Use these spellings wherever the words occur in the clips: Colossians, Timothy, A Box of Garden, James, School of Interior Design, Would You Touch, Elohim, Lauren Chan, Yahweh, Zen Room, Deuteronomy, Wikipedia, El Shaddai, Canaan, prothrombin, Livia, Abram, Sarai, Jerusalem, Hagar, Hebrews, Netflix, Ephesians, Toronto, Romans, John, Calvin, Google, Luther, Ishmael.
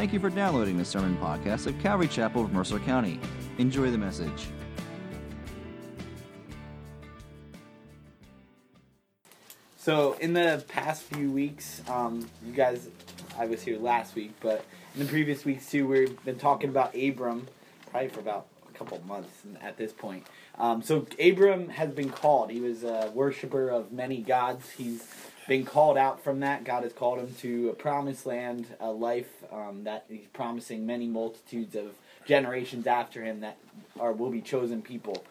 Thank you for downloading the sermon podcast of Calvary Chapel of Mercer County. Enjoy the message. So in the past few weeks, you guys, I was here last week, but in the previous weeks too, we've been talking about Abram, probably for about a couple of months at this point. So Abram has been called. He was a worshiper of many gods. He's been called out from that. God has called him to a promised land, a life that he's promising many multitudes of generations after him that will be chosen people.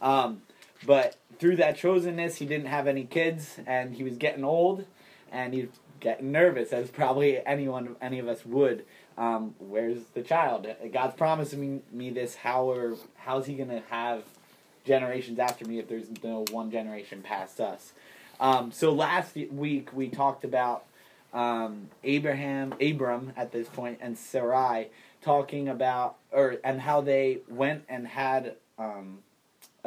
But through that chosenness, he didn't have any kids, and he was getting old, and he's getting nervous, as probably any of us would. Where's the child? God's promising me this. How's he going to have generations after me if there's no one generation past us? So last week we talked about Abram at this point, and Sarai talking about, and how they went and had a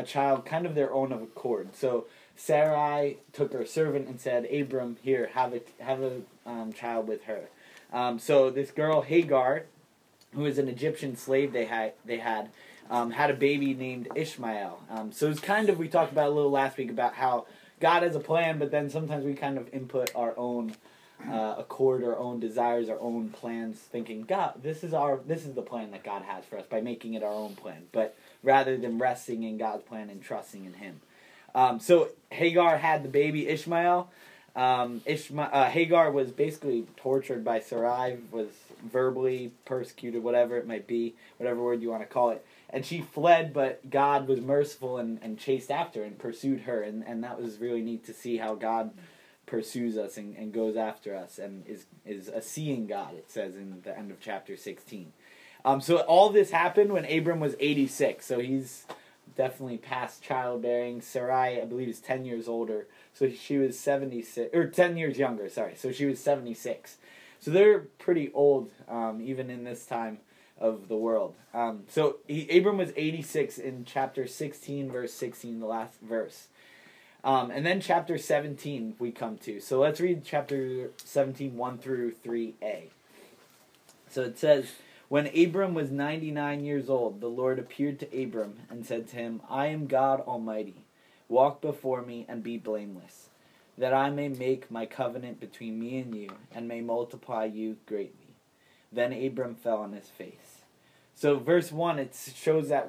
child kind of their own of accord. So Sarai took her servant and said, "Abram, here, have a child with her." So this girl Hagar, who is an Egyptian slave, they had a baby named Ishmael. So it's kind of, we talked about a little last week about how God has a plan, but then sometimes we kind of input our own accord, our own desires, our own plans, thinking, God, this is the plan that God has for us, by making it our own plan, but rather than resting in God's plan and trusting in Him. So Hagar had the baby Ishmael. Hagar was basically tortured by Sarai, was verbally persecuted, whatever it might be, whatever word you want to call it. And she fled, but God was merciful and chased after and pursued her. And that was really neat to see how God pursues us and goes after us and is a seeing God, it says in the end of chapter 16. So all this happened when Abram was 86. So he's definitely past childbearing. Sarai, I believe, is 10 years older. So she was 76, or 10 years younger, sorry. So she was 76. So they're pretty old, even in this time of the world. So Abram was 86 in chapter 16, verse 16, the last verse. And then chapter 17 we come to. So let's read chapter 17, 1 through 3a. So it says, "When Abram was 99 years old, the Lord appeared to Abram and said to him, 'I am God Almighty. Walk before me and be blameless, that I may make my covenant between me and you, and may multiply you greatly.' Then Abram fell on his face." So verse 1, it shows that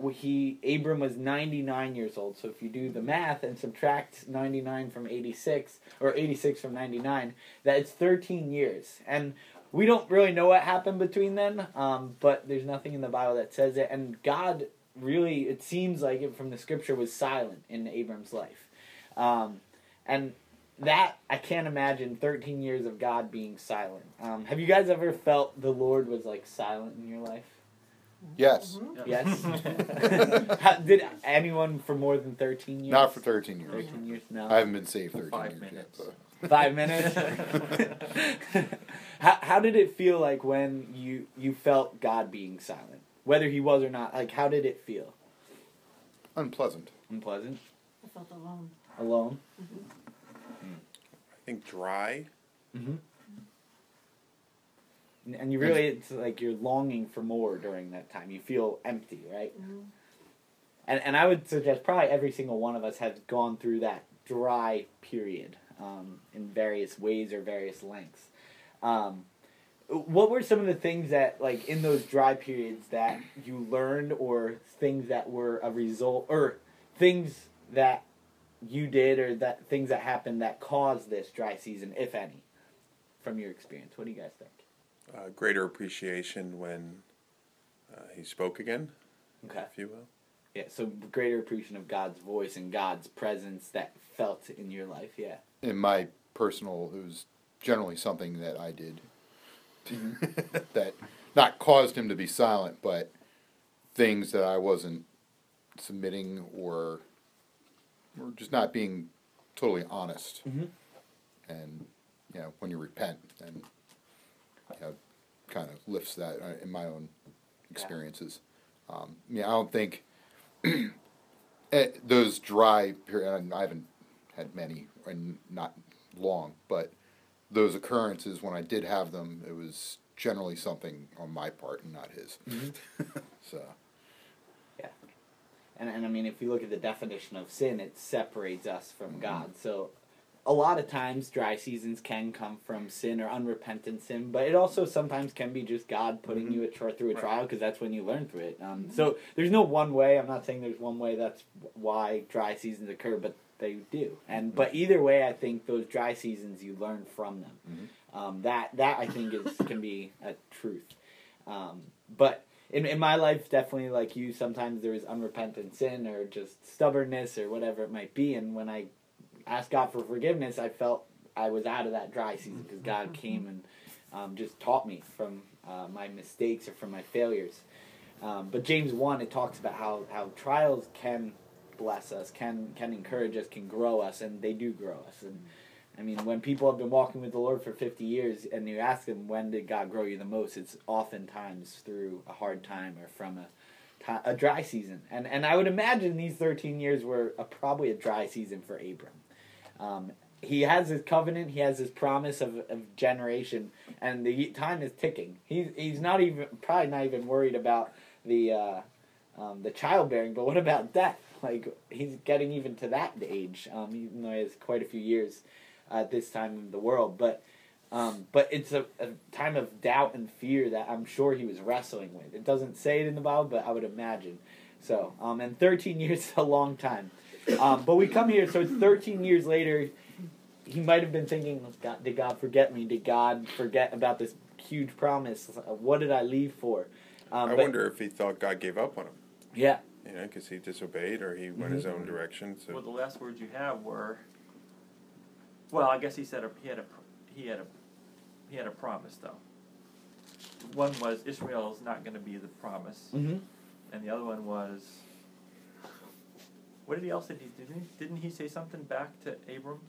Abram was 99 years old. So if you do the math and subtract 99 from 86, or 86 from 99, that it's 13 years. And we don't really know what happened between then, but there's nothing in the Bible that says it. And God really, it seems like it from the scripture, was silent in Abram's life. And that, I can't imagine 13 years of God being silent. Have you guys ever felt the Lord was like silent in your life? Yes. Mm-hmm. Yes? Did anyone for more than 13 years? Not for 13 years. 13 years, no. I haven't been saved 13 years minutes. Yet. But. 5 minutes? How did it feel like when you felt God being silent? Whether He was or not, like, how did it feel? Unpleasant. Unpleasant? I felt alone. Alone? Mm-hmm. I think dry. Mm-hmm. And you really, it's like you're longing for more during that time. You feel empty, right? Mm-hmm. And I would suggest probably every single one of us has gone through that dry period in various ways or various lengths. What were some of the things that, like, in those dry periods that you learned, or things that were a result, or things that you did, or that things that happened that caused this dry season, if any, from your experience? What do you guys think? Greater appreciation when He spoke again, okay, if you will. Yeah, so greater appreciation of God's voice and God's presence that felt in your life, yeah. In my personal, it was generally something that I did that not caused Him to be silent, but things that I wasn't submitting or we're just not being totally honest. Mm-hmm. And, you know, when you repent, and, you know, kind of lifts that in my own experiences. Yeah. I don't think those dry periods, I haven't had many, and not long, but those occurrences, when I did have them, it was generally something on my part and not his. Mm-hmm. So. Yeah. And I mean, if you look at the definition of sin, it separates us from mm-hmm. God. So a lot of times dry seasons can come from sin or unrepentant sin, but it also sometimes can be just God putting mm-hmm. you through a trial, because that's when you learn through it. Mm-hmm. So there's no one way. I'm not saying there's one way that's why dry seasons occur, but they do. And mm-hmm. But either way, I think those dry seasons, you learn from them. Mm-hmm. That I think can be a truth. But in my life, definitely like you, sometimes there is unrepentant sin or just stubbornness or whatever it might be. And when I asked God for forgiveness, I felt I was out of that dry season, because God came and just taught me from my mistakes or from my failures. But James 1, it talks about how trials can bless us, can encourage us, can grow us, and they do grow us. And I mean, when people have been walking with the Lord for 50 years and you ask them, when did God grow you the most? It's oftentimes through a hard time or from a dry season. And I would imagine these 13 years were probably a dry season for Abram. He has his covenant, he has his promise of generation, and the time is ticking. He's probably not even worried about the childbearing, but what about death? Like, he's getting even to that age, even though he has quite a few years at this time in the world. But it's a time of doubt and fear that I'm sure he was wrestling with. It doesn't say it in the Bible, but I would imagine. So, and 13 years is a long time. But we come here, so it's 13 years later. He might have been thinking, did God forget me? Did God forget about this huge promise? What did I leave for? I wonder if he thought God gave up on him. Yeah. You know, because he disobeyed or he went mm-hmm. his own direction. So. Well, the last words you have were, well, I guess he said he had a promise, though. One was Ishmael's not going to be the promise. Mm-hmm. And the other one was, what did he else say? Didn't he say something back to Abram?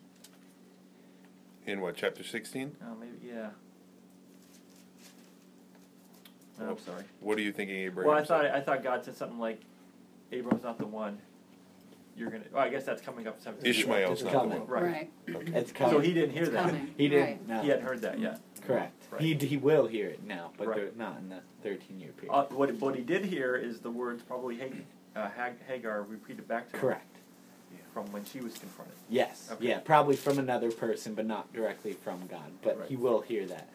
In what, chapter 16? Oh, maybe, yeah. No, I'm sorry. What are you thinking, Abram? Well, I thought God said something like, Abram's not the one. You're gonna. Well, I guess that's coming up. 17. Ishmael's not coming. The one. Right. Okay. It's coming. So he didn't hear it's that. Coming. He didn't. Right. No. He hadn't heard that yet. Correct. Right. He will hear it now, but right. Not in the 13-year period. What he did hear is the words probably Hagar repeated back to him. Correct. From when she was confronted. Yes. Okay. Yeah, probably from another person, but not directly from God. But right. He will hear that.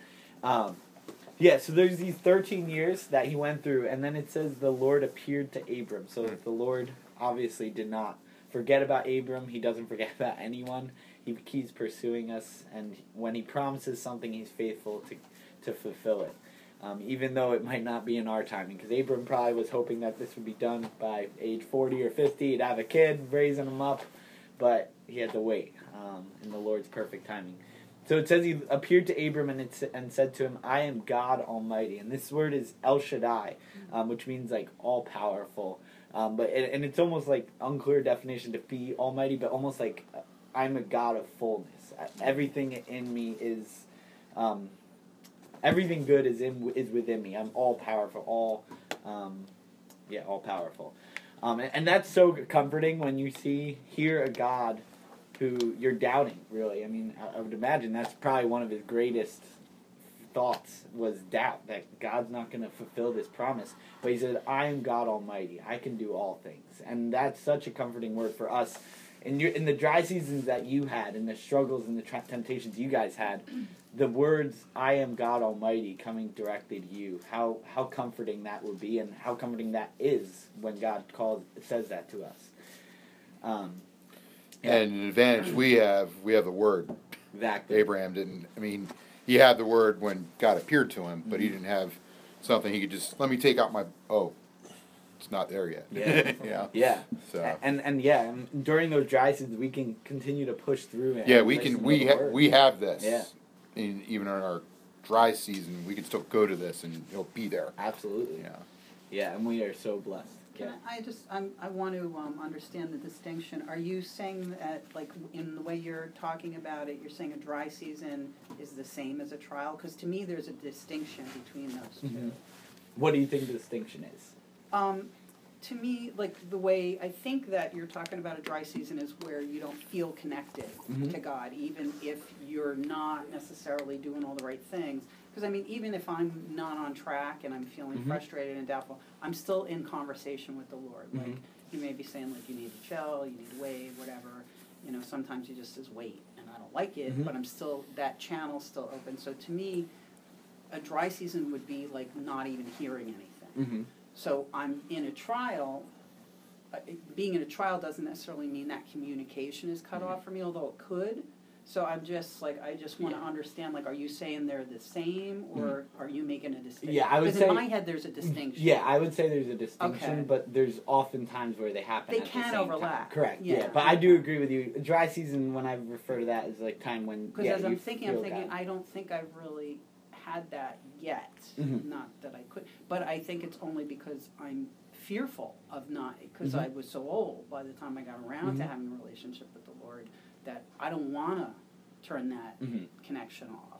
Yeah, so there's these 13 years that he went through, and then it says the Lord appeared to Abram. So the Lord obviously did not forget about Abram. He doesn't forget about anyone. He keeps pursuing us, and when he promises something, he's faithful to fulfill it. Even though it might not be in our timing, because Abram probably was hoping that this would be done by age 40 or 50, he'd have a kid, raising him up, but he had to wait in the Lord's perfect timing. So it says he appeared to Abram and said to him, I am God Almighty. And this word is El Shaddai, which means like all-powerful. But it's almost like unclear definition to be almighty, but almost like I'm a God of fullness. Everything in me is... everything good is within me. I'm all-powerful, all-powerful. And that's so comforting when you hear a God who you're doubting, really. I mean, I would imagine that's probably one of his greatest thoughts was doubt, that God's not going to fulfill this promise. But he said, I am God Almighty. I can do all things. And that's such a comforting word for us. In the dry seasons that you had, and the struggles and the temptations you guys had, the words, I am God Almighty, coming directly to you, how comforting that would be, and how comforting that is when God says that to us. Yeah. And an advantage we have the word. Exactly. Abraham didn't, I mean, he had the word when God appeared to him, but mm-hmm. he didn't have something he could just, let me take out my, it's not there yet. Yeah. Yeah. Yeah. So. And yeah, during those dry seasons, we can continue to push through. And yeah, we have this. Yeah. Even in our dry season, we can still go to this, and it'll be there. Absolutely. Yeah. Yeah, and we are so blessed. Yeah. Can I want to understand the distinction. Are you saying that, like, in the way you're talking about it, you're saying a dry season is the same as a trial? Because to me, there's a distinction between those two. Mm-hmm. What do you think the distinction is? To me, like, the way I think that you're talking about a dry season is where you don't feel connected mm-hmm. to God, even if you're not necessarily doing all the right things. Because, I mean, even if I'm not on track and I'm feeling frustrated and doubtful, I'm still in conversation with the Lord. Like, you may be saying, like, you need to chill, you need to wait, whatever. You know, sometimes he just says, wait, and I don't like it, but I'm still, that channel's still open. So to me, a dry season would be, like, not even hearing anything. So I'm in a trial. Being in a trial doesn't necessarily mean that communication is cut off for me, although it could. So I'm just like, I just want to understand, like, are you saying they're the same, or are you making a distinction? Yeah, I would say, in my head, there's a distinction. Yeah, I would say there's a distinction, but there's often times where they happen at the same time. They can overlap. Correct, yeah. But I do agree with you. Dry season, when I refer to that, is like time when, because as I'm thinking, I don't think I've really had that yet. Not that I could. But I think it's only because I'm fearful of not, because I was so old by the time I got around to having a relationship with the Lord, that I don't want to turn that connection off.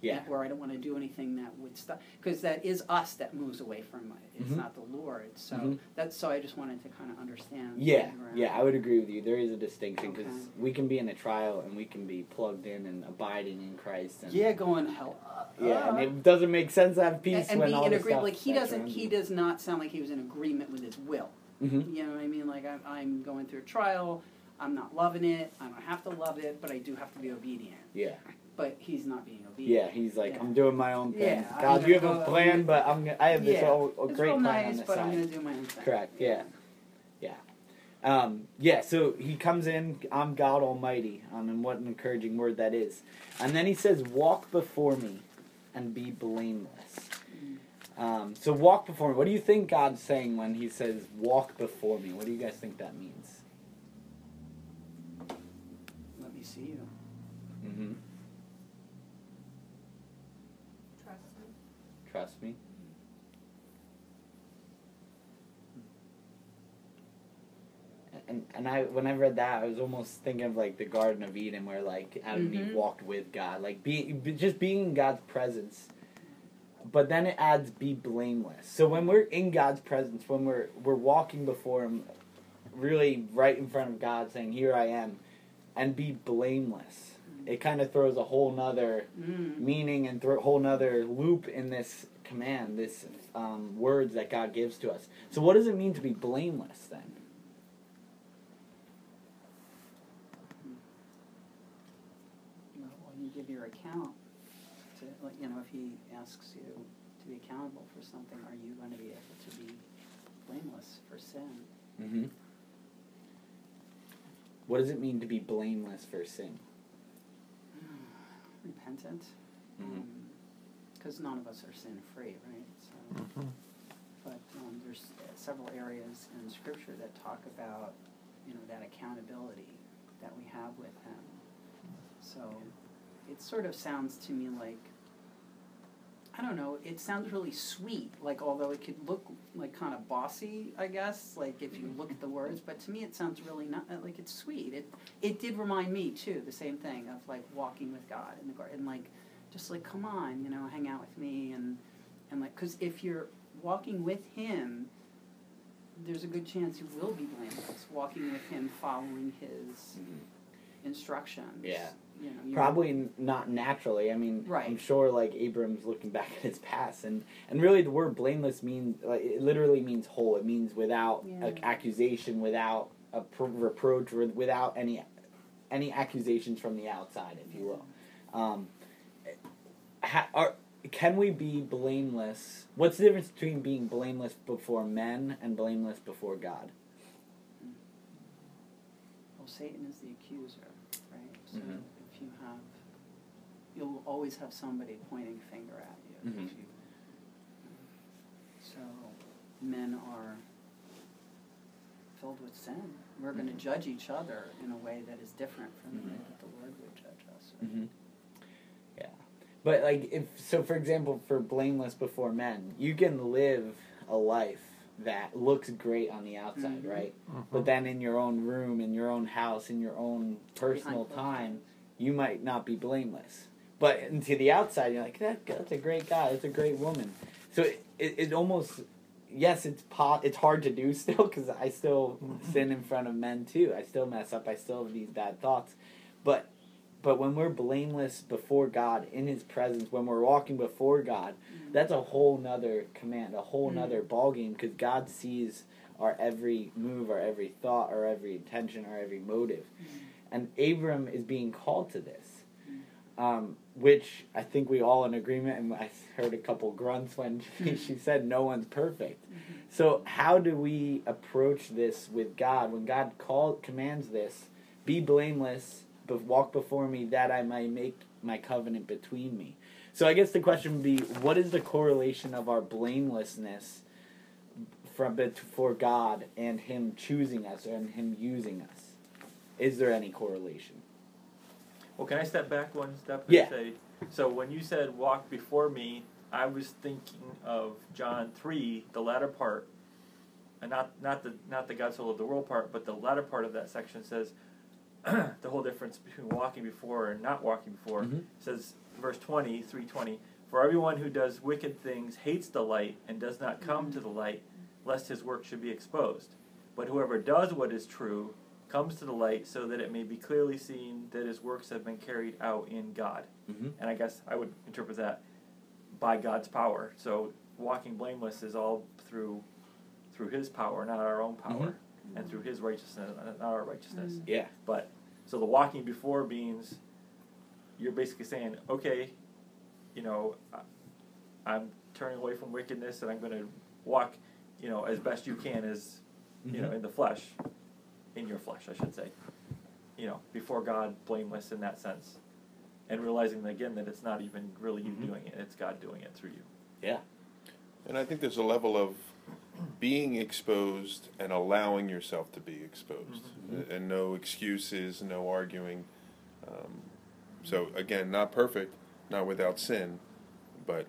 Yeah. Or I don't want to do anything that would stop. Because that is us that moves away from it. It's not the Lord. So that's, so I just wanted to kind of understand. Yeah, yeah, I would agree with you. There is a distinction, because we can be in a trial and we can be plugged in and abiding in Christ. And, going hell up. Yeah, and it doesn't make sense to have peace and when all this stuff. Like, he doesn't. He does not sound like he was in agreement with his will. You know what I mean? Like, I'm going through a trial. I'm not loving it. I don't have to love it, but I do have to be obedient. Yeah. But he's not being obedient. Yeah, he's like, I'm doing my own thing. Yeah, God, you have a plan, but I have this great plan on this side. It's real nice, but I'm going to do my own thing. Correct, yeah. So he comes in, I'm God Almighty, and what an encouraging word that is. And then he says, walk before me and be blameless. So walk before me. What do you think God's saying when he says, walk before me? What do you guys think that means? Let me see you. Mm-hmm. Trust me. And I, when I read that, I was almost thinking of, like, the Garden of Eden, where, like, Adam and Eve walked with God. Like, just being in God's presence. But then it adds, be blameless. So when we're in God's presence, when we're walking before him, really right in front of God, saying, here I am, and be blameless. It kind of throws a whole nother meaning and whole nother loop in this command, this words that God gives to us. So what does it mean to be blameless then? Well, when you give your account, if he asks you to be accountable for something, are you going to be able to be blameless for sin? Mm-hmm. What does it mean to be blameless for sin? Repentant, because none of us are sin-free, right? So, but there's several areas in Scripture that talk about, that accountability that we have with him. So it sort of sounds to me like, I don't know, it sounds really sweet, like, although it could look like kind of bossy, I guess, like, if you look at the words, but to me it sounds really not like, it's sweet. It did remind me too, the same thing of, like, walking with God in the garden, like, just like, come on, hang out with me, and like, because if you're walking with him, there's a good chance you will be blameless, walking with him, following his instructions. Yeah. Probably not naturally. I mean, right. I'm sure, like, Abram's looking back at his past, and really the word blameless means, like, it literally means whole. It means without accusation, without a reproach, or without any accusations from the outside, if you will. Can we be blameless? What's the difference between being blameless before men and blameless before God? Well, Satan is the accuser, right? So you'll always have somebody pointing a finger at you. So men are filled with sin. We're going to judge each other in a way that is different from the way that the Lord would judge us. Right? Yeah. But, like, for example, for blameless before men, you can live a life that looks great on the outside, right? But then in your own room, in your own house, in your own personal time, you might not be blameless. But to the outside, you're like, that's a great guy, that's a great woman. So it almost, yes, it's hard to do still, because I still sin in front of men too. I still mess up, I still have these bad thoughts. But But when we're blameless before God, in His presence, when we're walking before God, that's a whole nother command, a whole nother ballgame, because God sees our every move, our every thought, our every intention, our every motive. And Abram is being called to this, which I think we all in agreement, and I heard a couple grunts when she said no one's perfect. So how do we approach this with God? When God commands this, be blameless, but walk before me that I might make my covenant between me. So I guess the question would be, what is the correlation of our blamelessness from before God and Him choosing us and Him using us? Is there any correlation? Well, can I step back one step and say, so when you said walk before me, I was thinking of John 3, the latter part, and not the God so loved the world part, but the latter part of that section says, the whole difference between walking before and not walking before, says verse 20, 3:20, for everyone who does wicked things hates the light and does not come to the light, lest his work should be exposed. But whoever does what is true comes to the light so that it may be clearly seen that his works have been carried out in God. And I guess I would interpret that by God's power. So walking blameless is all through His power, not our own power. And through His righteousness, not our righteousness. But so the walking before means you're basically saying, okay, you know, I'm turning away from wickedness and I'm going to walk, you know, as best you can as, you know, in your flesh, I should say, you know, before God, blameless in that sense. And realizing, again, that it's not even really you doing it, it's God doing it through you. Yeah. And I think there's a level of being exposed and allowing yourself to be exposed, and no excuses, no arguing. So again, not perfect, not without sin, but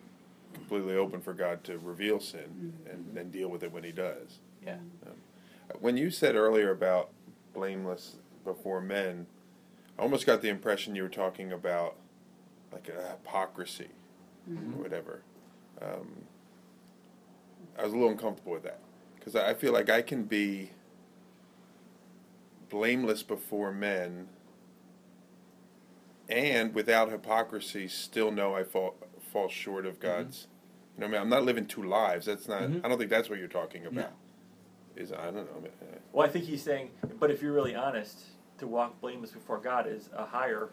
completely open for God to reveal sin and then deal with it when He does. Yeah. When you said earlier about blameless before men, I almost got the impression you were talking about like a hypocrisy or whatever. I was a little uncomfortable with that, because I feel like I can be blameless before men and without hypocrisy still know I fall short of God's. You know, I mean, I'm not living two lives. That's not. I don't think that's what you're talking about. No. I don't know. Well, I think he's saying, but if you're really honest, to walk blameless before God is a higher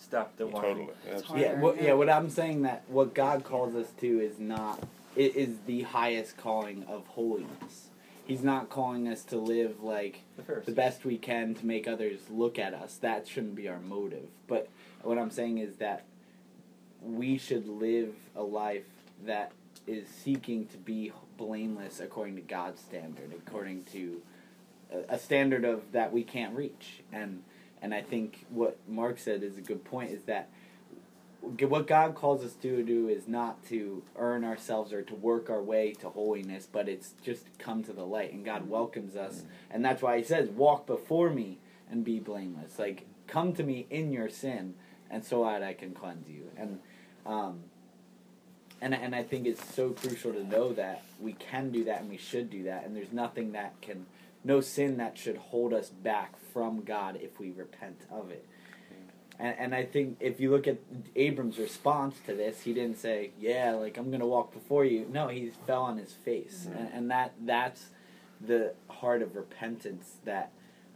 step than walking. Totally. Yeah. What I'm saying that what God calls us to is not. It is the highest calling of holiness. He's not calling us to live like the best we can to make others look at us. That shouldn't be our motive. But what I'm saying is that we should live a life that is seeking to be blameless according to God's standard, according to a standard of that we can't reach. And I think what Mark said is a good point, is that what God calls us to do is not to earn ourselves or to work our way to holiness, but it's just come to the light, and God welcomes us, and that's why He says, walk before me and be blameless. Like, come to me in your sin, and so that I can cleanse you. And I think it's so crucial to know that we can do that, and we should do that, and there's nothing that can, no sin that should hold us back from God if we repent of it. And I think if you look at Abram's response to this, he didn't say, I'm going to walk before you. No, he fell on his face. And that's the heart of repentance that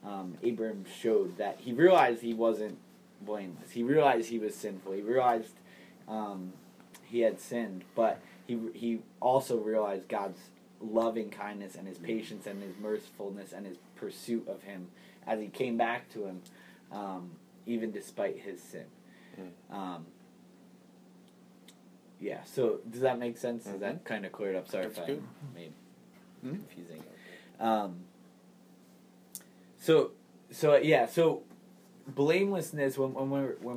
Abram showed, that he realized he wasn't blameless. He realized he was sinful. He realized he had sinned. But he also realized God's loving kindness and His patience and His mercifulness and His pursuit of him as He came back to him. Even despite his sin. So does that make sense? Is that kind of cleared up? Sorry if I made confusing. So blamelessness, when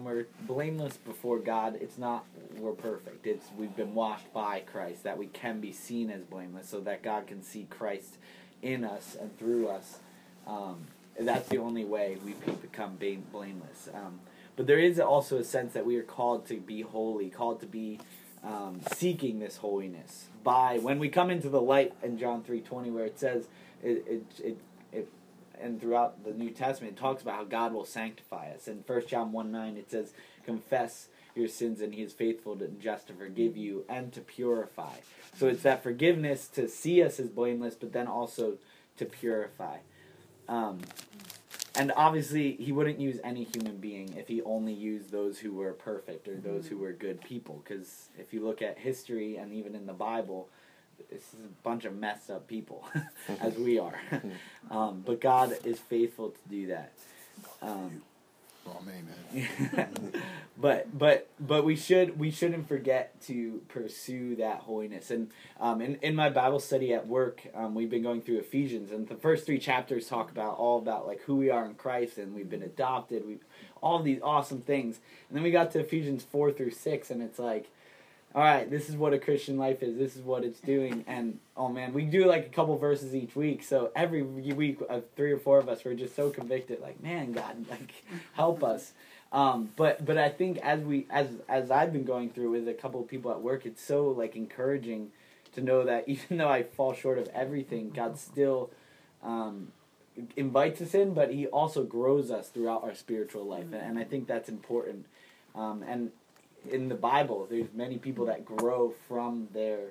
we're blameless before God, it's not we're perfect. It's we've been washed by Christ, that we can be seen as blameless, so that God can see Christ in us and through us. That's the only way we become blameless. But there is also a sense that we are called to be holy, called to be seeking this holiness. When we come into the light in John 3:20, where it says, and throughout the New Testament, it talks about how God will sanctify us. In 1 John 1:9, it says, confess your sins, and he is faithful and just to forgive you and to purify. So it's that forgiveness to see us as blameless, but then also to purify. And obviously, he wouldn't use any human being if he only used those who were perfect or those who were good people. Because if you look at history and even in the Bible, this is a bunch of messed up people, as we are. But God is faithful to do that. Amen. but we shouldn't forget to pursue that holiness. And in my Bible study at work, we've been going through Ephesians, and the first three chapters talk about all about like who we are in Christ, and we've been adopted, we all these awesome things. And then we got to Ephesians 4 through 6, and it's like, all right, this is what a Christian life is. This is what it's doing. And, oh, man, we do like a couple verses each week. So every week, three or four of us, we're just so convicted. Like, man, God, like, help us. But I think as I've been going through with a couple of people at work, it's so, like, encouraging to know that even though I fall short of everything, God still invites us in, but he also grows us throughout our spiritual life. And I think that's important. And in the Bible, there's many people that grow from their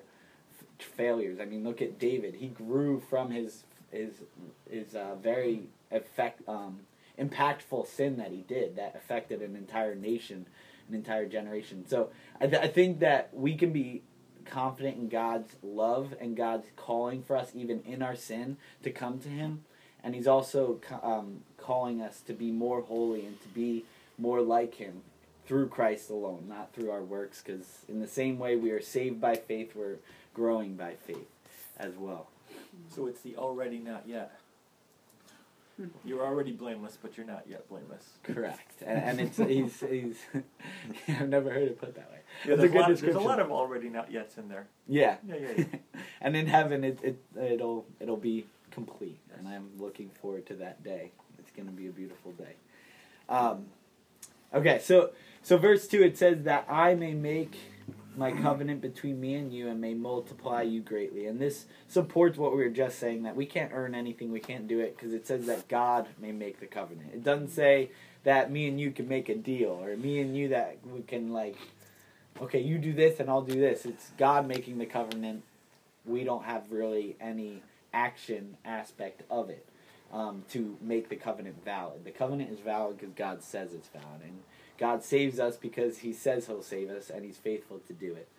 failures. I mean, look at David. He grew from his very impactful sin that he did that affected an entire nation, an entire generation. So I think that we can be confident in God's love and God's calling for us, even in our sin, to come to him. And he's also calling us to be more holy and to be more like him, through Christ alone, not through our works, because in the same way we are saved by faith, we're growing by faith as well. So it's the already not yet. You're already blameless, but you're not yet blameless. Correct. And it's he's I've never heard it put that way. Yeah, there's a lot of already not yets in there. Yeah. Yeah. And in heaven, it'll be complete, yes. And I'm looking forward to that day. It's going to be a beautiful day. Okay, so verse 2, it says that I may make my covenant between me and you and may multiply you greatly. And this supports what we were just saying, that we can't earn anything, we can't do it, because it says that God may make the covenant. It doesn't say that me and you can make a deal, or me and you that we can like, okay, you do this and I'll do this. It's God making the covenant. We don't have really any action aspect of it. To make the covenant valid. The covenant is valid because God says it's valid. And God saves us because he says he'll save us, and he's faithful to do it.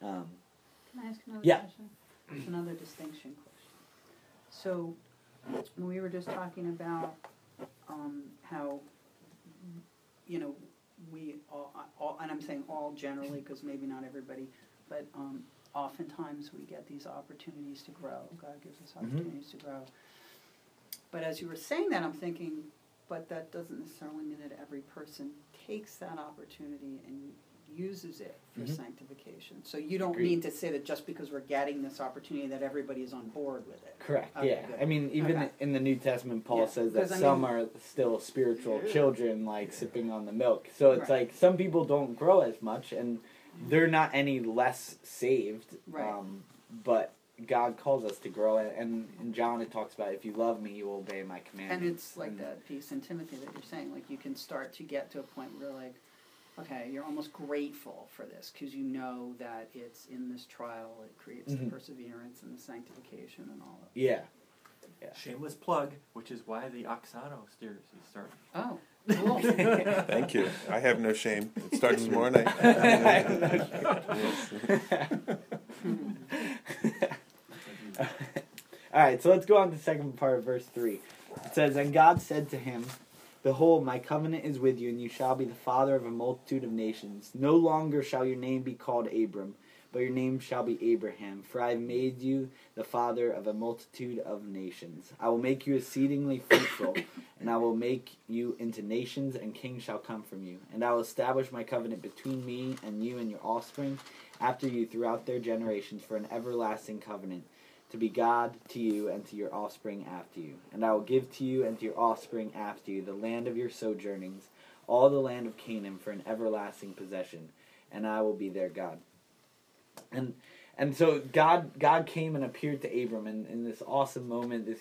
Can I ask another question? It's another distinction question. So when we were just talking about how, you know, we all, and I'm saying all generally because maybe not everybody, but oftentimes we get these opportunities to grow. God gives us opportunities to grow. But as you were saying that, I'm thinking, but that doesn't necessarily mean that every person takes that opportunity and uses it for sanctification. So you don't mean to say that just because we're getting this opportunity that everybody is on board with it. Correct, okay, yeah. Good. I mean, even in the New Testament, Paul says that some are still spiritual children, like sipping on the milk. So it's like some people don't grow as much, and they're not any less saved, but God calls us to grow, and in John it talks about, if you love me, you will obey my commandments. And it's like that piece in Timothy that you're saying, like you can start to get to a point where you're like, okay, you're almost grateful for this because you know that it's in this trial, it creates the perseverance and the sanctification and all of that. Yeah. Shameless plug, which is why the Oxano series is starting. Oh, cool. Thank you. I have no shame. It starts tomorrow night. I have no shame. All right, so let's go on to the second part of verse 3. It says, and God said to him, behold, my covenant is with you, and you shall be the father of a multitude of nations. No longer shall your name be called Abram, but your name shall be Abraham, for I have made you the father of a multitude of nations. I will make you exceedingly fruitful, and I will make you into nations, and kings shall come from you. And I will establish my covenant between me and you and your offspring after you throughout their generations for an everlasting covenant, to be God to you and to your offspring after you. And I will give to you and to your offspring after you the land of your sojournings, all the land of Canaan, for an everlasting possession, and I will be their God. And so God came and appeared to Abram in this awesome moment, this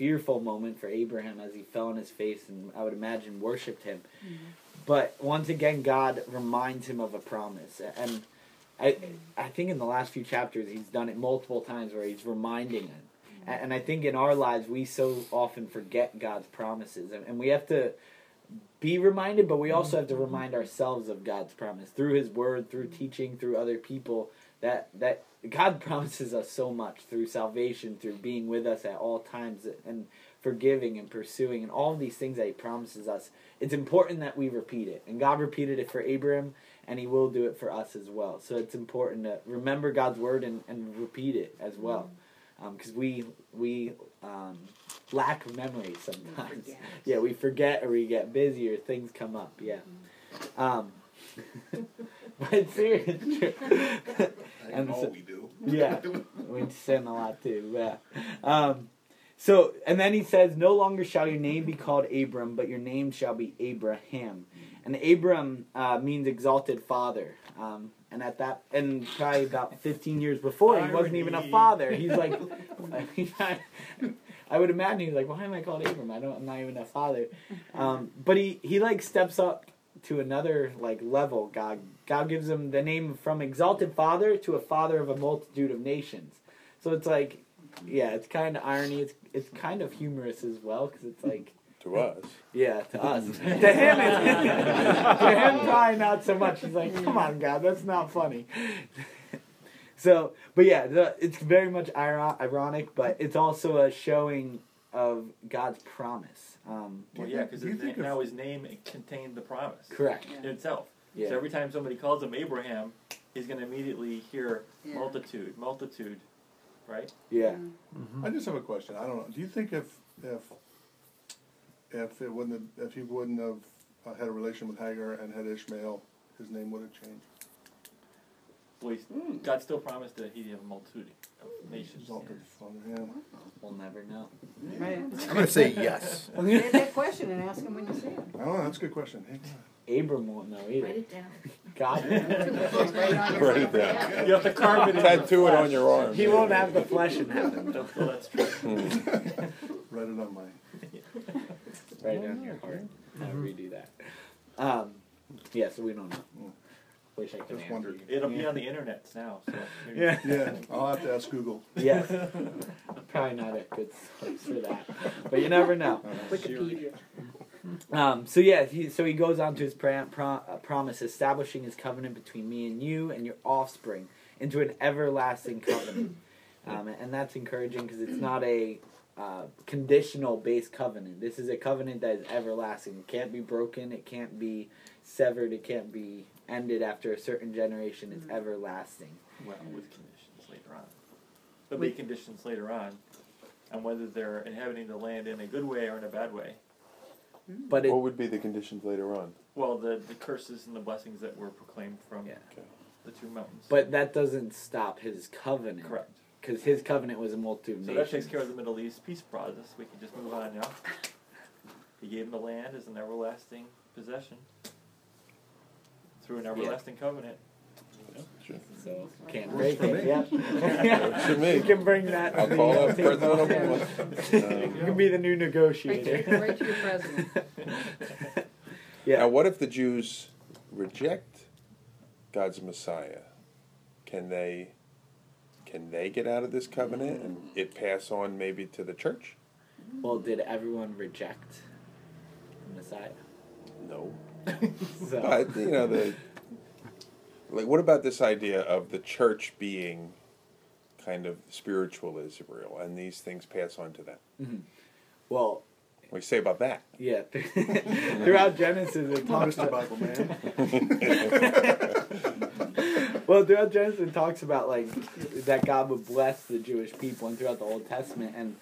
fearful moment for Abraham as he fell on his face and I would imagine worshipped him. Mm-hmm. But once again, God reminds him of a promise. And I think in the last few chapters, he's done it multiple times where he's reminding him. Mm-hmm. And I think in our lives, we so often forget God's promises. And we have to be reminded, but we also have to remind ourselves of God's promise through his word, through teaching, through other people, that God promises us so much through salvation, through being with us at all times, and forgiving and pursuing, and all these things that he promises us. It's important that we repeat it. And God repeated it for Abram, and he will do it for us as well. So it's important to remember God's word and repeat it as well. Because we lack memory sometimes. Yeah, we forget, or we get busy, or things come up. Yeah. But seriously, I know we do. Yeah, we sin a lot too. Yeah. So, and then he says, "No longer shall your name be called Abram, but your name shall be Abraham." And Abram means exalted father. And at that, and probably about 15 years before, he wasn't even a father. He's like, I would imagine he's like, why am I called Abram? I'm not even a father. But he like steps up to another like level. God gives him the name from exalted father to a father of a multitude of nations. So it's like, yeah, it's kind of irony. It's kind of humorous as well, because it's like... To us. Yeah, to us. To him, probably not so much. He's like, come on, God, that's not funny. So, but yeah, it's very much ironic, but it's also a showing of God's promise. Well, yeah, because now his name contained the promise. Correct. Yeah. In itself. Yeah. So every time somebody calls him Abraham, he's going to immediately hear multitude. Right? Yeah. Mm-hmm. I just have a question. I don't know. Do you think if he wouldn't have had a relation with Hagar and had Ishmael, his name would have changed? Well, God still promised that he'd have a multitude of nations. Yeah. We'll never know. Yeah. Right. I'm going to say yes. Well, get that question and ask him when you see him. Oh, that's a good question. Abram won't know either. Write it down. God. Write it down. You have to carve it in. Tattoo it on your arm. He won't have the flesh in heaven. Well, that's true. Write it on mine. Write it on your heart. I'll redo that. Yeah, so we don't know. Wish I could. Just wondered. It'll be on the internet now. So yeah. I'll have to ask Google. Yes. Probably not a good source for that. But you never know. Wikipedia. So he goes on to his promise, establishing his covenant between me and you and your offspring into an everlasting covenant. And that's encouraging because it's not a conditional-based covenant. This is a covenant that is everlasting. It can't be broken. It can't be severed. It can't be ended after a certain generation. It's everlasting. Well, with conditions later on. There'll be conditions later on whether they're inhabiting the land in a good way or in a bad way. But what would be the conditions later on? Well, the curses and the blessings that were proclaimed from the two mountains. But that doesn't stop his covenant. Correct. Because his covenant was a multitude of nations. So that takes care of the Middle East peace process. We can just move on now. He gave him the land as an everlasting possession through an everlasting covenant. So can't break it. Yeah. You can bring that. I'll call up president. You can be the new negotiator. Right to your president. Yeah. Now, what if the Jews reject God's Messiah? Can they get out of this covenant and it pass on maybe to the church? Well, did everyone reject the Messiah? No. But what about this idea of the church being kind of spiritual Israel, and these things pass on to them? Mm-hmm. Well, what do you say about that? Yeah, throughout Genesis, it talks about the man. Well, throughout Genesis, it talks about that God would bless the Jewish people, and throughout the Old Testament, and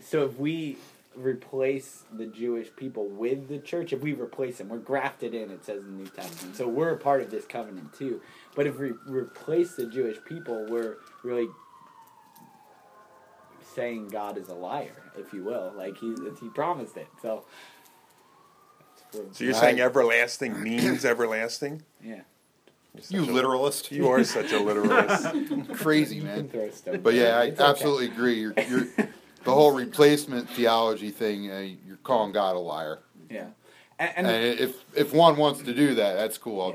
so if we replace the Jewish people with the church, if we replace them, we're grafted in, it says in the New Testament. So we're a part of this covenant too. But if we replace the Jewish people, we're really saying God is a liar, if you will. Like he promised it. So you're saying everlasting means everlasting? Yeah. You literalist. You are such a literalist. Crazy, man. But yeah, I absolutely agree. You're The whole replacement theology thing, you're calling God a liar. Yeah. And if one wants to do that, that's cool.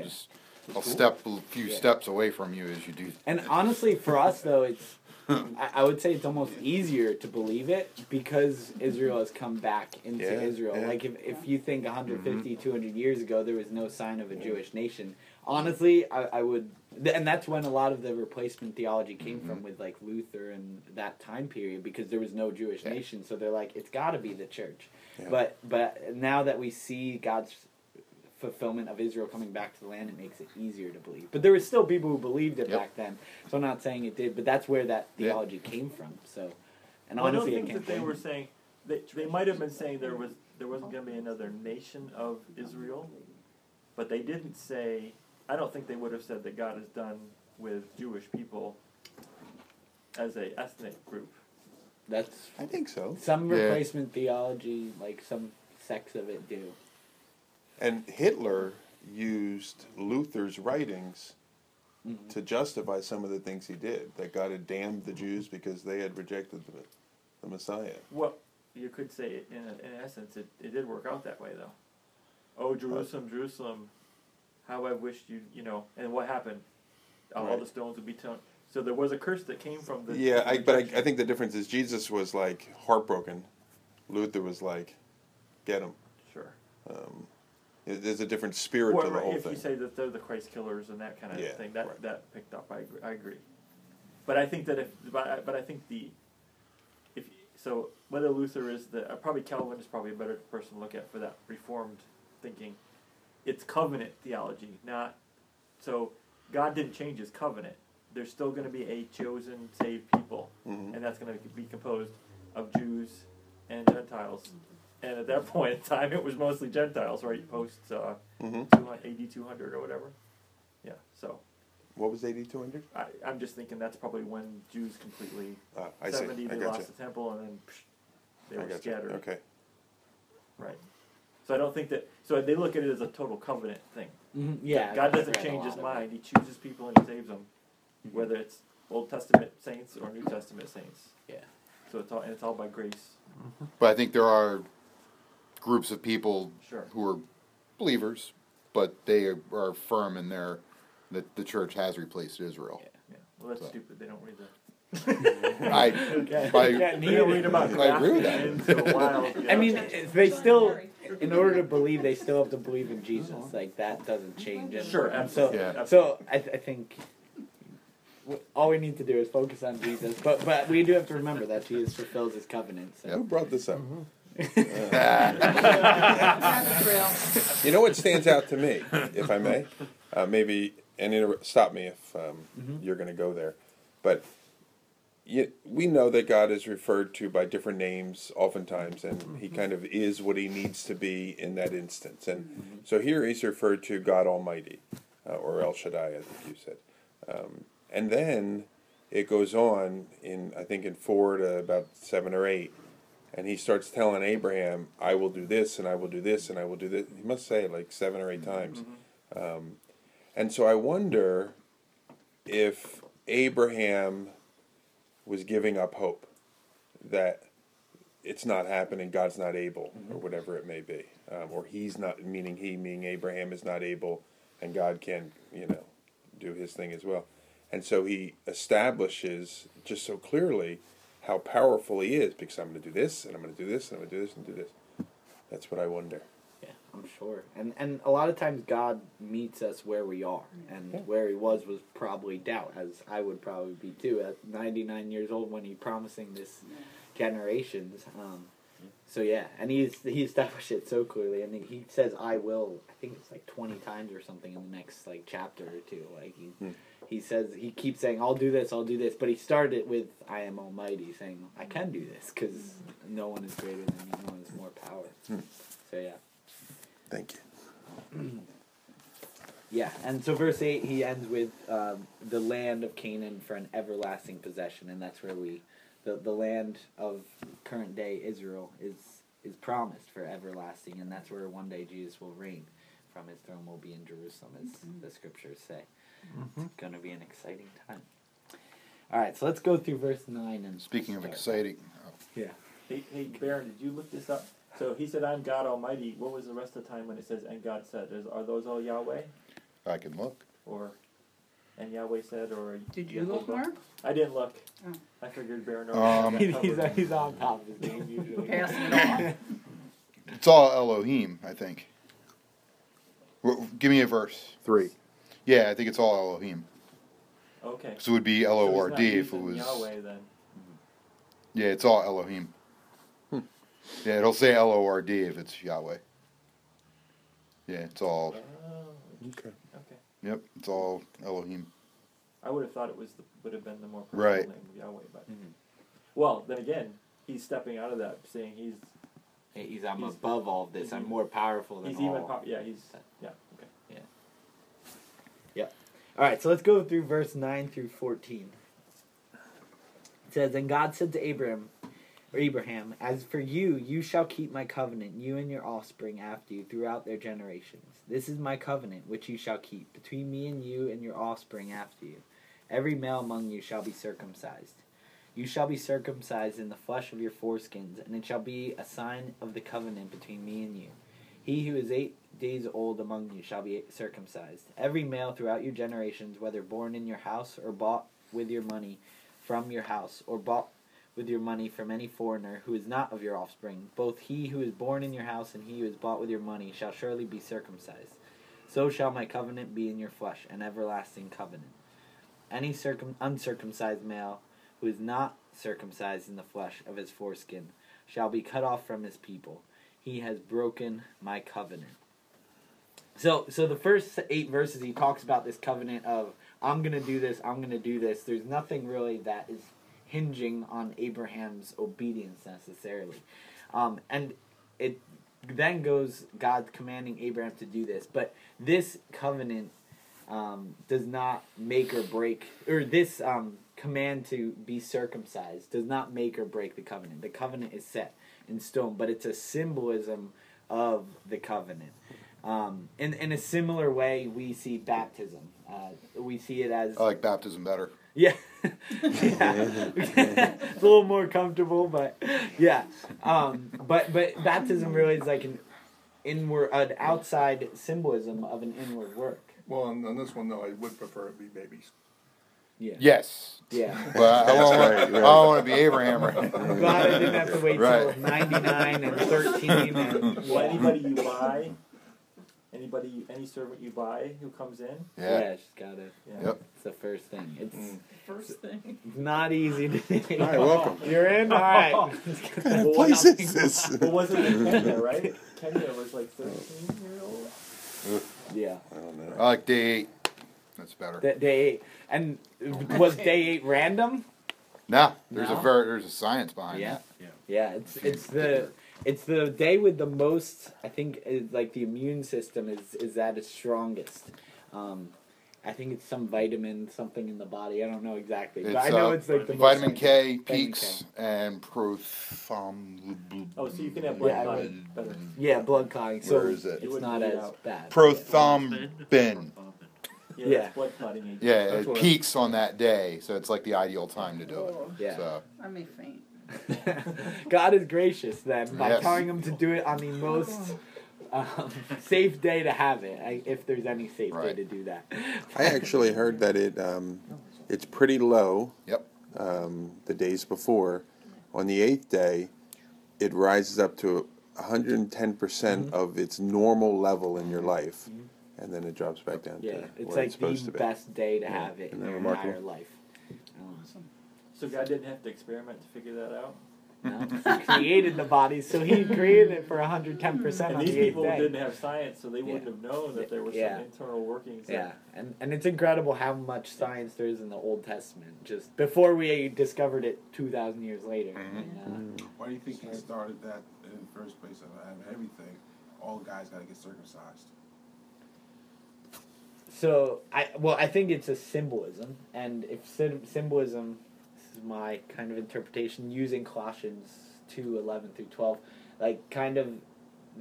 I'll step a few steps away from you as you do. And honestly, for us, though, it's I would say it's almost easier to believe it because Israel has come back into Israel. Yeah. Like, if you think 150, 200 years ago, there was no sign of a Jewish nation. Honestly, I would... And that's when a lot of the replacement theology came from with, like, Luther and that time period, because there was no Jewish nation. So they're like, it's got to be the church. Yeah. But now that we see God's fulfillment of Israel coming back to the land, it makes it easier to believe. But there were still people who believed it back then. So I'm not saying it did, but that's where that theology came from. So, and honestly, I don't think that they were saying... They might have been saying there wasn't going to be another nation of Israel, but they didn't say... I don't think they would have said that God is done with Jewish people as an ethnic group. I think so. Some replacement theology, like some sects of it do. And Hitler used Luther's writings to justify some of the things he did, that God had damned the Jews because they had rejected the Messiah. Well, you could say, in essence, it did work out that way, though. Oh, Jerusalem, Jerusalem... how I wished you, and what happened? All the stones would be turned. So there was a curse that came from the... Yeah, I think the difference is Jesus was, like, heartbroken. Luther was like, get him. Sure. There's a different spirit to the whole thing. If you say that they're the Christ killers and that kind of thing, that picked up. I agree. But I think that whether Luther is probably Calvin is probably a better person to look at for that Reformed thinking. It's covenant theology, so God didn't change his covenant. There's still going to be a chosen, saved people, and that's going to be composed of Jews and Gentiles. And at that point in time, it was mostly Gentiles, right? Post AD 200 or whatever. Yeah. So. What was AD 200? I'm just thinking that's probably when Jews completely 70 they lost the temple and then they were scattered. Okay. Right. So I don't think that... So they look at it as a total covenant thing. Mm-hmm. Yeah. God doesn't change his mind. He chooses people and he saves them, whether it's Old Testament saints or New Testament saints. Yeah. So it's all by grace. But I think there are groups of people who are believers, but they are firm in that the church has replaced Israel. Yeah. Well, that's stupid. They don't read that. I agree with that. I mean, they still... In order to believe, they still have to believe in Jesus. Like, that doesn't change anything. Sure, absolutely. So I think all we need to do is focus on Jesus. But we do have to remember that Jesus fulfills his covenants. So. Yeah, who brought this up? You know what stands out to me, if I may? Stop me if you're going to go there. But... we know that God is referred to by different names oftentimes, and he kind of is what he needs to be in that instance. And so here he's referred to God Almighty, or El Shaddai, I think you said. And then it goes on, in 4 to about 7 or 8, and he starts telling Abraham, I will do this, and I will do this, and I will do this. He must say it like 7 or 8 times. And so I wonder if Abraham... was giving up hope that it's not happening, God's not able, or whatever it may be. Or he's not, meaning Abraham is not able, and God can, do his thing as well. And so he establishes just so clearly how powerful he is, because I'm going to do this, and I'm going to do this, and I'm going to do this, and do this. That's what I wonder. Yeah, I'm sure. And a lot of times God meets us where we are. And where he was probably doubt, as I would probably be too, at 99 years old when he's promising this generations. So yeah, and he established it so clearly. And he says, I will, I think it's like 20 times or something in the next like chapter or two. Like he says, he keeps saying, I'll do this. But he started with, I am Almighty, saying, I can do this, because no one is greater than me, no one is more power. So yeah. Thank you. Yeah, and so verse 8, he ends with the land of Canaan for an everlasting possession, and that's where the land of current day Israel is promised for everlasting, and that's where one day Jesus will reign from his throne, will be in Jerusalem, as the scriptures say. It's going to be an exciting time. All right, so let's go through verse 9. And speaking of exciting, Yeah. Hey, Baron, did you look this up? So he said, I'm God Almighty. What was the rest of the time when it says, and God said? Are those all Yahweh? I can look. Or, and Yahweh said, or... Did you look, Mark? I didn't look. Oh. I figured Baron... He's on top of his name, usually. Passing it on. It's all Elohim, I think. Give me a verse. 3. Yeah, I think it's all Elohim. Okay. So it would be L-O-R-D if it was... Yahweh, then. Yeah, it's all Elohim. Yeah, it'll say L-O-R-D if it's Yahweh. Yeah, it's all... Okay. Yep, it's all Elohim. I would have thought it was would have been the more personal name of Yahweh, but... Mm-hmm. Well, then again, he's stepping out of that, saying he's... I'm above all this. I'm more powerful than all. All right, so let's go through verse 9 through 14. It says, and God said to Abraham, as for you, you shall keep my covenant, you and your offspring after you throughout their generations. This is my covenant, which you shall keep, between me and you and your offspring after you. Every male among you shall be circumcised. You shall be circumcised in the flesh of your foreskins, and it shall be a sign of the covenant between me and you. He who is 8 days old among you shall be circumcised. Every male throughout your generations, whether born in your house or bought with your money from your house, or bought with your money from any foreigner who is not of your offspring, both he who is born in your house and he who is bought with your money shall surely be circumcised. So shall my covenant be in your flesh, an everlasting covenant. Any uncircumcised male who is not circumcised in the flesh of his foreskin shall be cut off from his people. He has broken my covenant. So the first 8 verses, he talks about this covenant of, I'm going to do this, I'm going to do this. There's nothing really that is hinging on Abraham's obedience necessarily. And it then goes, God commanding Abraham to do this. But this covenant does not make or break, or this command to be circumcised does not make or break the covenant. The covenant is set in stone, but it's a symbolism of the covenant. In a similar way, we see baptism. We see it as... I like baptism better. Yeah. It's a little more comfortable, but yeah. But baptism really is like an outside symbolism of an inward work. Well, on this one, though, I would prefer it be babies. Yeah. Yes. Yeah. Well, I don't want to be Abraham. Right? Glad I didn't have to wait till 99 and 13. And well, anybody you buy, any servant you buy who comes in, she's got it. Yeah. Yep. It's the first thing. It's not easy to do. All right, welcome. You're in. All right. What place is this? Well, wasn't it Kenya, right? Kenya was like 13-year-old. Yeah. I don't know. I like day 8. That's better. Day 8. And was day 8 random? No. There's a science behind that. Yeah. Yeah, it's the day with the most, I think, like the immune system is at its strongest. I think it's some vitamin, something in the body. I don't know exactly. But I know it's like the vitamin K peaks and prothrombin. Oh, so you can have blood clotting. Yeah, blood clotting. So where is it? It's not as bad. Prothrombin. Yeah, it's blood clotting agent. Yeah, it peaks on that day, so it's like the ideal time to do it. Yeah. So. I may faint. God is gracious then by telling him to do it on the most safe day to have it, if there's any safe day to do that. I actually heard that it's pretty low. Yep. The days before, on the 8th day, it rises up to 110% of its normal level in your life, and then it drops back down. Yeah, it's like the best day to have it in your entire life. Awesome. So God didn't have to experiment to figure that out? No, he created the body, so he created it for 110% on the 8th day. And these people didn't have science, so they wouldn't have known that there were some internal workings. Yeah, and it's incredible how much science there is in the Old Testament, just before we discovered it 2,000 years later. Mm-hmm. Why do you think he started that in the first place? Out of everything, all guys got to get circumcised. So, I think it's a symbolism, and if symbolism... my kind of interpretation using Colossians 2:11 through 12, like kind of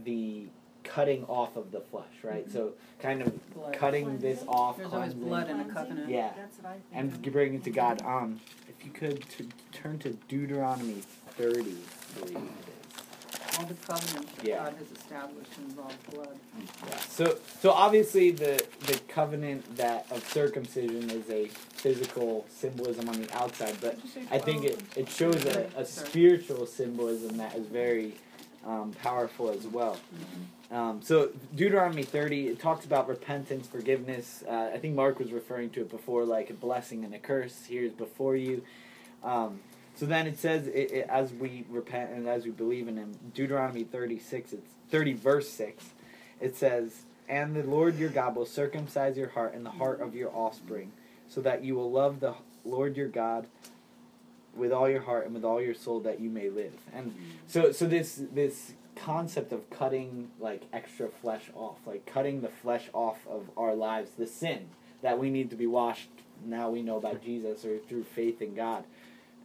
the cutting off of the flesh, right? Mm-hmm. So kind of blood. Cutting blood. This off. There's cleansing. Always blood in a covenant. Yeah. That's what I think. And bring it to God. If you could turn to Deuteronomy 30, I believe it is. All the covenants that God has established involve blood. Yeah. So obviously the covenant that of circumcision is a physical symbolism on the outside, but I think it shows a spiritual symbolism that is very powerful as well. Mm-hmm. So Deuteronomy 30, it talks about repentance, forgiveness. I think Mark was referring to it before, like a blessing and a curse. Here's before you. So then it says, as we repent and as we believe in Him, Deuteronomy 36, it's 30 verse 6, it says, "And the Lord your God will circumcise your heart and the heart of your offspring, so that you will love the Lord your God with all your heart and with all your soul, that you may live." And so this concept of cutting like extra flesh off, like cutting the flesh off of our lives, the sin that we need to be washed, now we know about Jesus or through faith in God.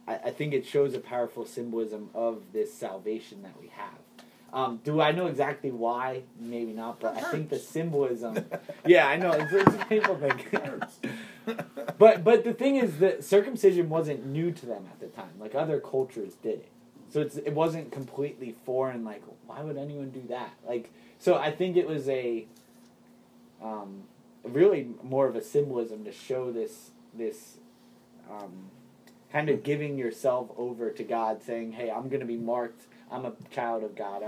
I think it shows a powerful symbolism of this salvation that we have. Do I know exactly why? Maybe not, but I think the symbolism... Yeah, I know, it's a painful thing. But the thing is that circumcision wasn't new to them at the time. Like, other cultures did it. So it wasn't completely foreign, like, why would anyone do that? Like, so I think it was a... really more of a symbolism to show this kind of giving yourself over to God, saying, hey, I'm going to be marked... I'm a child of God.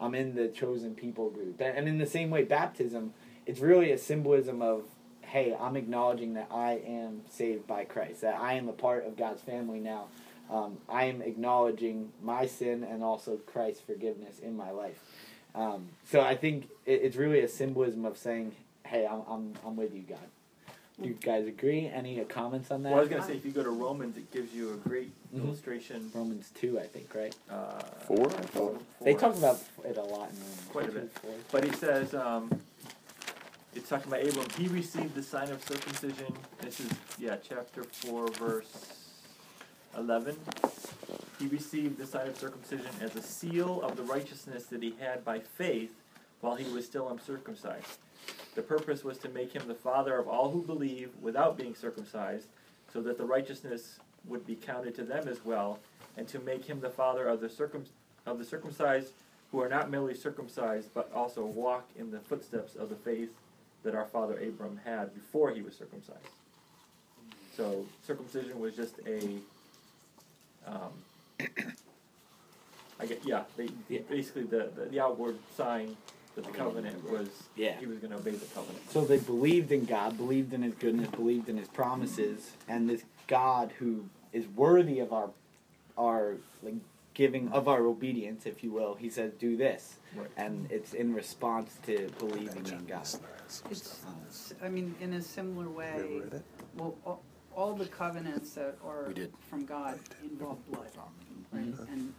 I'm in the chosen people group. And in the same way, baptism, it's really a symbolism of, hey, I'm acknowledging that I am saved by Christ, that I am a part of God's family now. I am acknowledging my sin and also Christ's forgiveness in my life. So I think it's really a symbolism of saying, hey, I'm with you, God. Do you guys agree? Any comments on that? Well, I was going to say, if you go to Romans, it gives you a great illustration. Romans 2, I think, right? 4? I thought. They talk about it a lot. Quite a bit. 4. But he says, it's talking about Abram. He received the sign of circumcision. This is, chapter 4, verse 11. He received the sign of circumcision as a seal of the righteousness that he had by faith while he was still uncircumcised. The purpose was to make him the father of all who believe without being circumcised, so that the righteousness would be counted to them as well, and to make him the father of the circumcised, who are not merely circumcised, but also walk in the footsteps of the faith that our father Abram had before he was circumcised. So circumcision was just basically the outward sign. But the covenant was, he was going to obey the covenant. So they believed in God, believed in His goodness, believed in His promises, and this God who is worthy of our like giving of our obedience, if you will. He says, "Do this," and it's in response to believing in God. In a similar way, all the covenants that are from God involve blood, right? And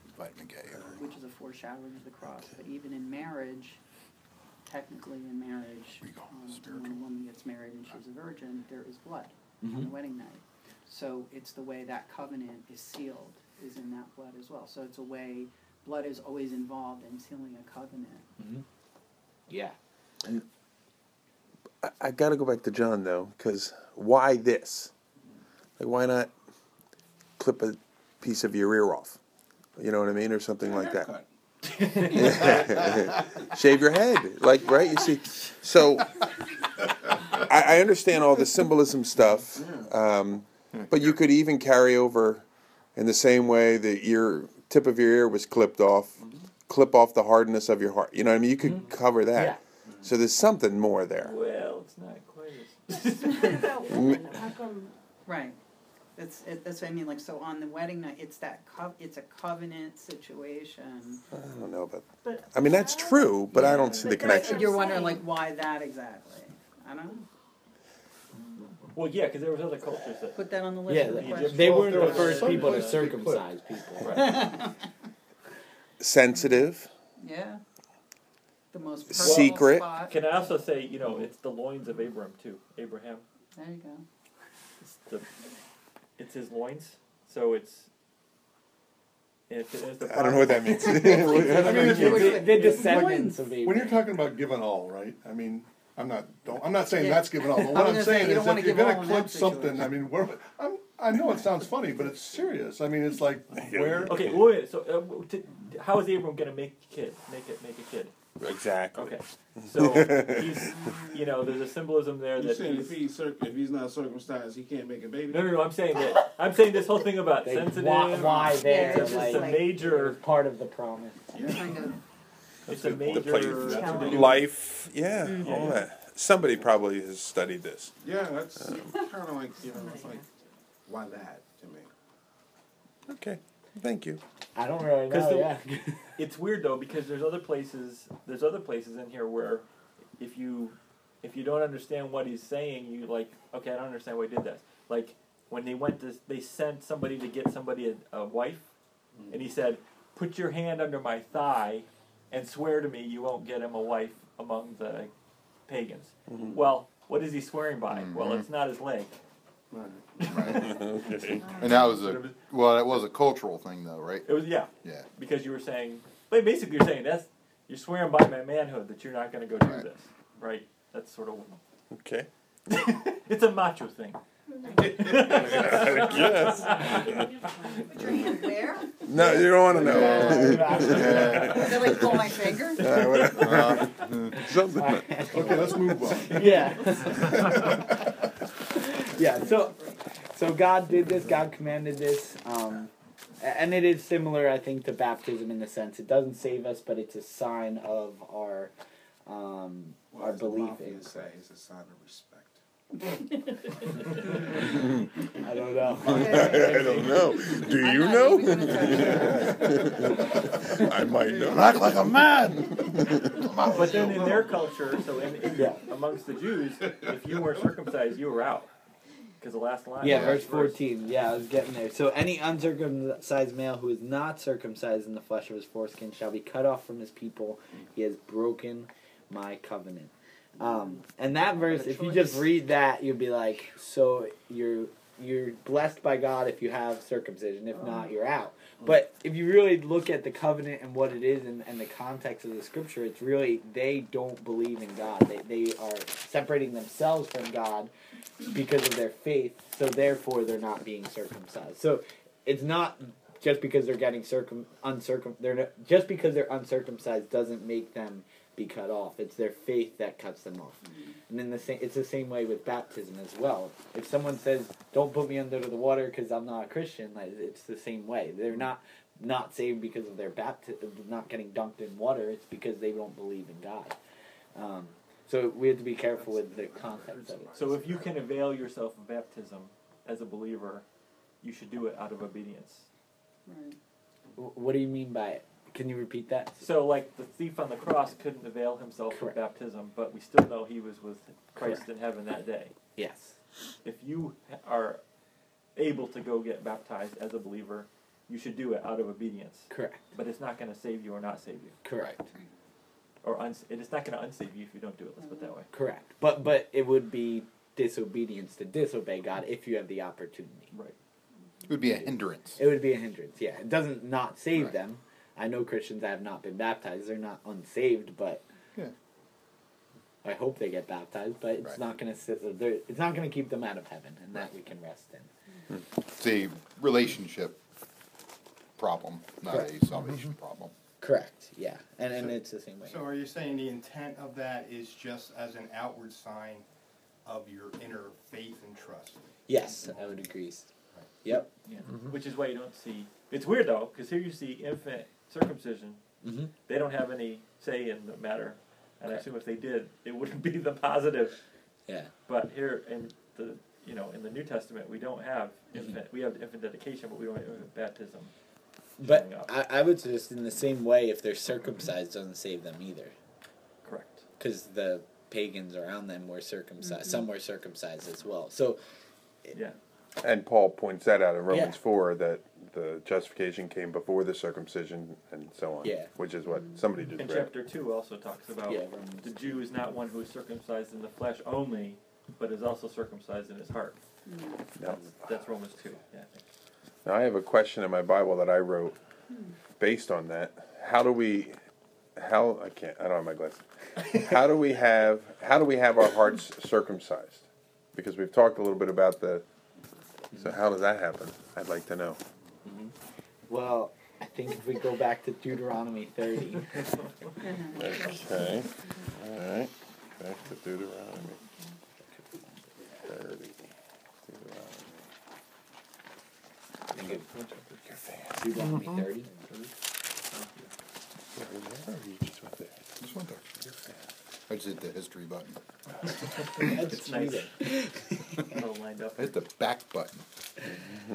which is a foreshadowing of the cross. But even in marriage. Technically, in marriage, when a woman gets married and she's a virgin, there is blood on the wedding night. So it's the way that covenant is sealed, is in that blood as well. So it's a way, blood is always involved in sealing a covenant. Mm-hmm. Yeah. And I got to go back to John, though, because why this? Like, why not clip a piece of your ear off? You know what I mean? Or something like that. Cut. Shave your head, like, right? You see, so I understand all the symbolism stuff, but you could even carry over in the same way the ear tip of your ear was clipped off, clip off the hardness of your heart. You know what I mean? You could cover that. Yeah. So there's something more there. Well, it's not quite as right. That's what I mean. Like, so on the wedding night, it's that it's a covenant situation. I don't know, but I mean that's true. But I don't see the connection. You're wondering like why that exactly? I don't know. Well, yeah, because there was other cultures that put that on the list. Yeah, they weren't the first people to circumcise people. Right. Sensitive. Yeah. The most personal secret. Spot. Can I also say, you know, it's the loins of Abram too. Abraham. There you go. It's his loins, so it's I don't know what that means. I mean, the descendants of Abraham. When you're talking about giving all, right? I mean, I'm not saying that's giving all. But what I'm saying is if you're going to clip something, I mean, I know it sounds funny, but it's serious. I mean, it's like where? Okay, wait. So, how is Abram going to make a kid? Exactly. Okay. So he's, there's a symbolism there. You're that saying if he's not circumcised, he can't make a baby. No. I'm saying this whole thing about sensitive. Why there? It's a major part of the promise. Yeah. It's a major life. Yeah, mm-hmm. All that. Somebody probably has studied this. Yeah, that's kind of like it's like why that to me. Okay. Thank you. I don't really know. It's weird though because there's other places in here where if you don't understand what he's saying, you like, okay, I don't understand why he did that. Like when they sent somebody to get somebody a wife, and he said, "Put your hand under my thigh and swear to me you won't get him a wife among the pagans." Mm-hmm. Well, what is he swearing by? Mm-hmm. Well, it's not his leg. Right. Okay. And that was a cultural thing though, right? It was yeah. Because you were saying, basically you're saying you're swearing by my manhood that you're not going to go do this, right? That's sort of okay. It's a macho thing. Yes. Put your hand there. No, you don't want to know. Yeah. Did I pull my finger? Something. Okay, let's move on. Yeah. Yeah, so God did this, God commanded this, and it is similar, I think, to baptism in the sense it doesn't save us, but it's a sign of our belief in Christ. It's a sign of respect. I don't know. I don't know. Do you know? I might know. Act like a man. But then in their culture, so amongst the Jews, if you weren't circumcised, you were out. Because the last line. Yeah, verse 14. Yeah, I was getting there. So any uncircumcised male who is not circumcised in the flesh of his foreskin shall be cut off from his people. He has broken my covenant. And that verse, if you just read that, you'd be like, so you're blessed by God if you have circumcision. If not, you're out. But if you really look at the covenant and what it is and the context of the scripture, it's really they don't believe in God. They are separating themselves from God because of their faith, so therefore they're not being circumcised. So it's not just because they're getting just because they're uncircumcised doesn't make them be cut off. It's their faith that cuts them off. And then it's the same way with baptism as well. If someone says, "Don't put me under the water because I'm not a Christian," it's the same way. They're not saved because of their baptism, not getting dunked in water. It's because they don't believe in God. So we have to be careful with the context of it. So if you can avail yourself of baptism as a believer, you should do it out of obedience. Right. What do you mean by it? Can you repeat that? So like the thief on the cross couldn't avail himself of baptism, but we still know he was with Christ in heaven that day. Yes. If you are able to go get baptized as a believer, you should do it out of obedience. Correct. But it's not going to save you or not save you. Correct. It's not going to unsave you if you don't do it. Let's put it that way. Correct. But it would be disobedience to disobey God if you have the opportunity. Right. It would be a hindrance. It would be a hindrance, yeah. It doesn't not save them. I know Christians that have not been baptized. They're not unsaved, but I hope they get baptized, but it's not going to keep them out of heaven, and that we can rest in. It's a relationship problem, not a salvation problem. Correct, yeah. And so, it's the same way. So are you saying the intent of that is just as an outward sign of your inner faith and trust? Yes, I would agree. Right. Yep. Yeah. Mm-hmm. Which is why you don't see... It's weird, though, because here you see infant circumcision. Mm-hmm. They don't have any say in the matter. And I assume if they did, it wouldn't be the positive. Yeah. But here in the, in the New Testament, we don't have infant... Mm-hmm. We have infant dedication, but we don't have infant baptism. But I would suggest in the same way, if they're circumcised, doesn't save them either. Correct. Because the pagans around them were circumcised. Mm-hmm. Some were circumcised as well. So, and Paul points that out in Romans 4, that the justification came before the circumcision and so on, which is what somebody did. And chapter 2 also talks about the Jew is not one who is circumcised in the flesh only, but is also circumcised in his heart. Mm-hmm. That's Romans 2, I think. Now, I have a question in my Bible that I wrote based on that, I don't have my glasses. How do we have our hearts circumcised? Because we've talked a little bit about the, so how does that happen? I'd like to know. Mm-hmm. Well, I think if we go back to Deuteronomy 30. Okay. All right. Back to Deuteronomy 30. Deuteronomy 30. This one there. I just hit the history button. That's nice. I hit the back button.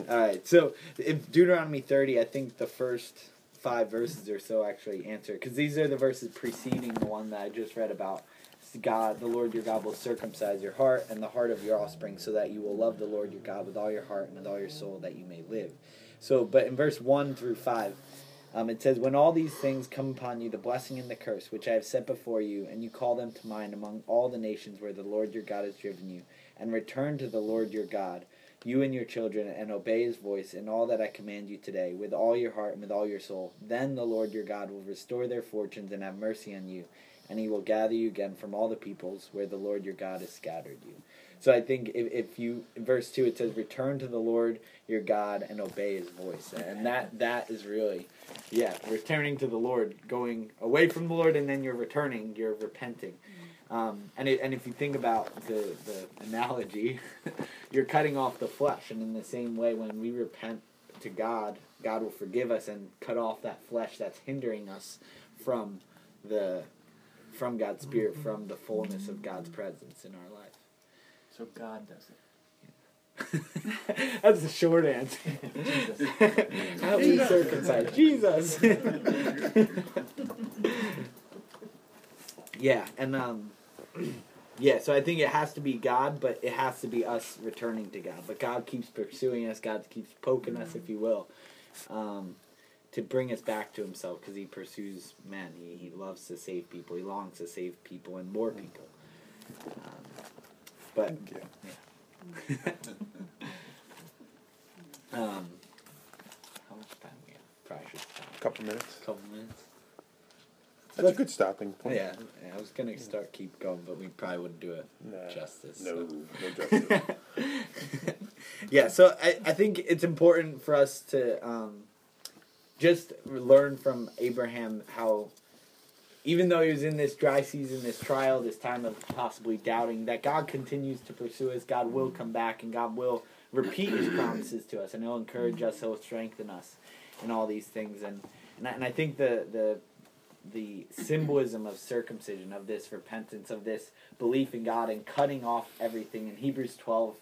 All right, so in Deuteronomy 30, I think the first 5 verses or so actually answer, because these are the verses preceding the one that I just read about. God, the Lord your God will circumcise your heart and the heart of your offspring so that you will love the Lord your God with all your heart and with all your soul that you may live. So, but in verse 1 through 5, it says, when all these things come upon you, the blessing and the curse, which I have set before you, and you call them to mind among all the nations where the Lord your God has driven you, and return to the Lord your God, you and your children, and obey his voice in all that I command you today, with all your heart and with all your soul, then the Lord your God will restore their fortunes and have mercy on you, and he will gather you again from all the peoples where the Lord your God has scattered you. So I think if you, in verse 2, it says, return to the Lord your God and obey his voice. And that is really, returning to the Lord, going away from the Lord, and then you're returning, you're repenting. And if you think about the analogy, you're cutting off the flesh. And in the same way, when we repent to God, God will forgive us and cut off that flesh that's hindering us from God's Spirit, from the fullness of God's presence in our life. So God does it. That's the short answer. Jesus. How do we circumcise? Jesus. So I think it has to be God, but it has to be us returning to God. But God keeps pursuing us. God keeps poking us, if you will, to bring us back to himself, because he pursues men. He loves to save people. He longs to save people and more people. How much time we have? Probably should stop. A couple minutes. That's a good stopping point. Yeah, I was going to keep going, but we probably wouldn't do it justice. No justice. So I think it's important for us to just learn from Abraham how, even though he was in this dry season, this trial, this time of possibly doubting, that God continues to pursue us, God will come back, and God will repeat his promises to us, and he'll encourage us, he'll strengthen us, and all these things. And I think the symbolism of circumcision, of this repentance, of this belief in God, and cutting off everything. In Hebrews 12,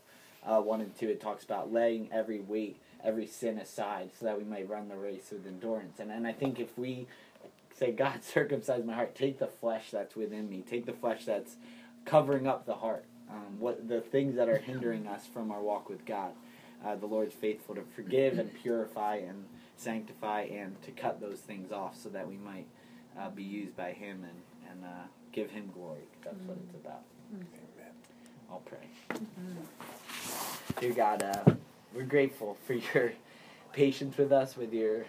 1 and 2, it talks about laying every weight, every sin aside, so that we might run the race with endurance. And I think if we say, God, circumcise my heart, take the flesh that's within me, take the flesh that's covering up the heart, what the things that are hindering us from our walk with God. The Lord's faithful to forgive and purify and sanctify and to cut those things off so that we might be used by him and give him glory. That's what it's about. Amen. I'll pray. Dear God, we're grateful for your patience with us, with your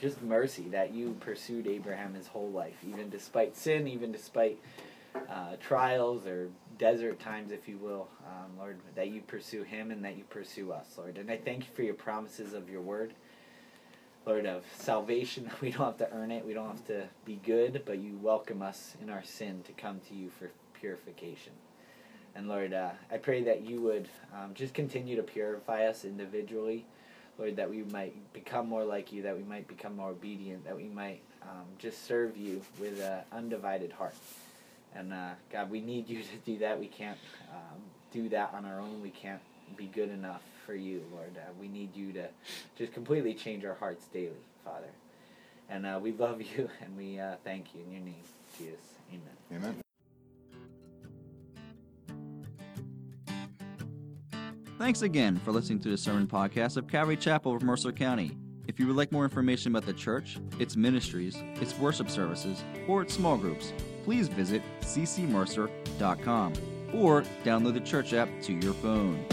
just mercy that you pursued Abraham his whole life, even despite sin, even despite trials or desert times, if you will, Lord, that you pursue him and that you pursue us, Lord. And I thank you for your promises of your word, Lord, of salvation. We don't have to earn it. We don't have to be good, but you welcome us in our sin to come to you for purification. And Lord, I pray that you would just continue to purify us individually, Lord, that we might become more like you, that we might become more obedient, that we might just serve you with an undivided heart. And God, we need you to do that. We can't do that on our own. We can't be good enough for you, Lord. We need you to just completely change our hearts daily, Father. And we love you, and we thank you in your name, Jesus. Amen. Amen. Thanks again for listening to the sermon podcast of Calvary Chapel of Mercer County. If you would like more information about the church, its ministries, its worship services, or its small groups, please visit ccmercer.com or download the church app to your phone.